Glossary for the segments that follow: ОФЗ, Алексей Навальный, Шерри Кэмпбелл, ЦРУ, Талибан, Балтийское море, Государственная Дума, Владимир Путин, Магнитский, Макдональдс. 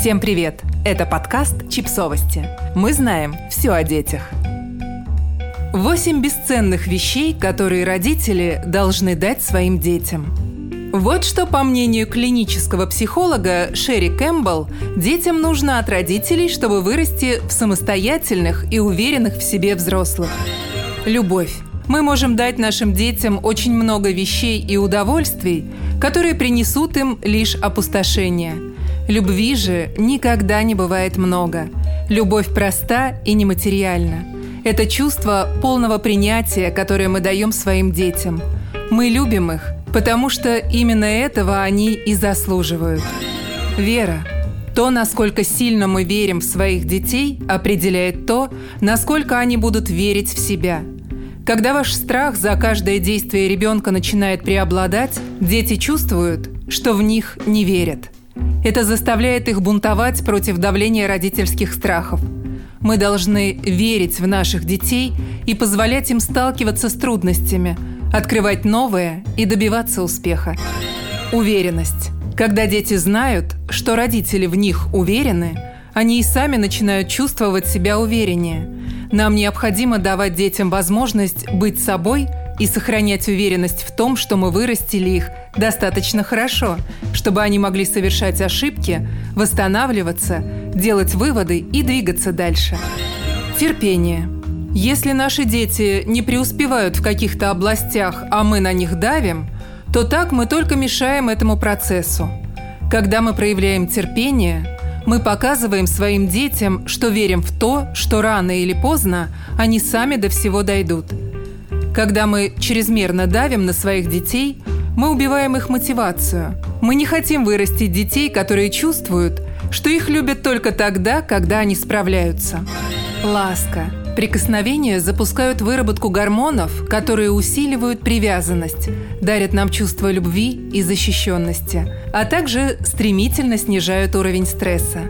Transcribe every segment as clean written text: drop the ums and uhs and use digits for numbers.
Всем привет! Это подкаст «Чипсовости». Мы знаем все о детях. 8 бесценных вещей, которые родители должны дать своим детям. Вот что, по мнению клинического психолога Шерри Кэмпбелл, детям нужно от родителей, чтобы вырасти в самостоятельных и уверенных в себе взрослых. Любовь. Мы можем дать нашим детям очень много вещей и удовольствий, которые принесут им лишь опустошение. Любви же никогда не бывает много. Любовь проста и нематериальна. Это чувство полного принятия, которое мы даем своим детям. Мы любим их, потому что именно этого они и заслуживают. Вера. То, насколько сильно мы верим в своих детей, определяет то, насколько они будут верить в себя. Когда ваш страх за каждое действие ребенка начинает преобладать, дети чувствуют, что в них не верят. Это заставляет их бунтовать против давления родительских страхов. Мы должны верить в наших детей и позволять им сталкиваться с трудностями, открывать новое и добиваться успеха. Уверенность. Когда дети знают, что родители в них уверены, они и сами начинают чувствовать себя увереннее. Нам необходимо давать детям возможность быть собой и сохранять уверенность в том, что мы вырастили их достаточно хорошо, чтобы они могли совершать ошибки, восстанавливаться, делать выводы и двигаться дальше. Терпение. Если наши дети не преуспевают в каких-то областях, а мы на них давим, то так мы только мешаем этому процессу. Когда мы проявляем терпение, мы показываем своим детям, что верим в то, что рано или поздно они сами до всего дойдут. Когда мы чрезмерно давим на своих детей, мы убиваем их мотивацию. Мы не хотим вырастить детей, которые чувствуют, что их любят только тогда, когда они справляются. Ласка. Прикосновения запускают выработку гормонов, которые усиливают привязанность, дарят нам чувство любви и защищенности, а также стремительно снижают уровень стресса.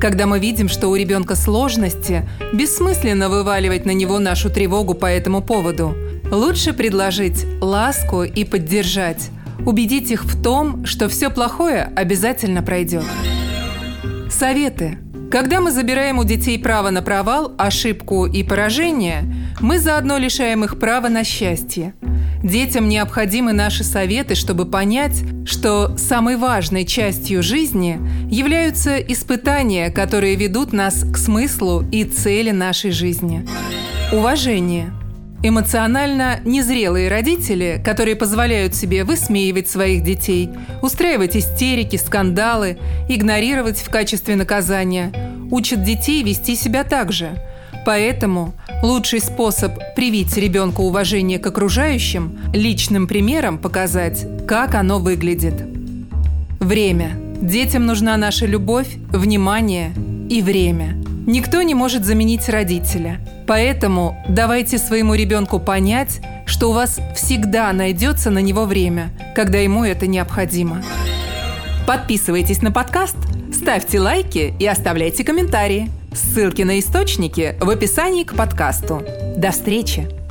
Когда мы видим, что у ребенка сложности, бессмысленно вываливать на него нашу тревогу по этому поводу. Лучше предложить ласку и поддержать, убедить их в том, что все плохое обязательно пройдет. Советы. Когда мы забираем у детей право на провал, ошибку и поражение, мы заодно лишаем их права на счастье. Детям необходимы наши советы, чтобы понять, что самой важной частью жизни являются испытания, которые ведут нас к смыслу и цели нашей жизни. Уважение. Эмоционально незрелые родители, которые позволяют себе высмеивать своих детей, устраивать истерики, скандалы, игнорировать в качестве наказания, учат детей вести себя так же. Поэтому лучший способ привить ребенку уважение к окружающим – личным примером показать, как оно выглядит. Время. Детям нужна наша любовь, внимание и время. Никто не может заменить родителя. Поэтому давайте своему ребенку понять, что у вас всегда найдется на него время, когда ему это необходимо. Подписывайтесь на подкаст, ставьте лайки и оставляйте комментарии. Ссылки на источники в описании к подкасту. До встречи!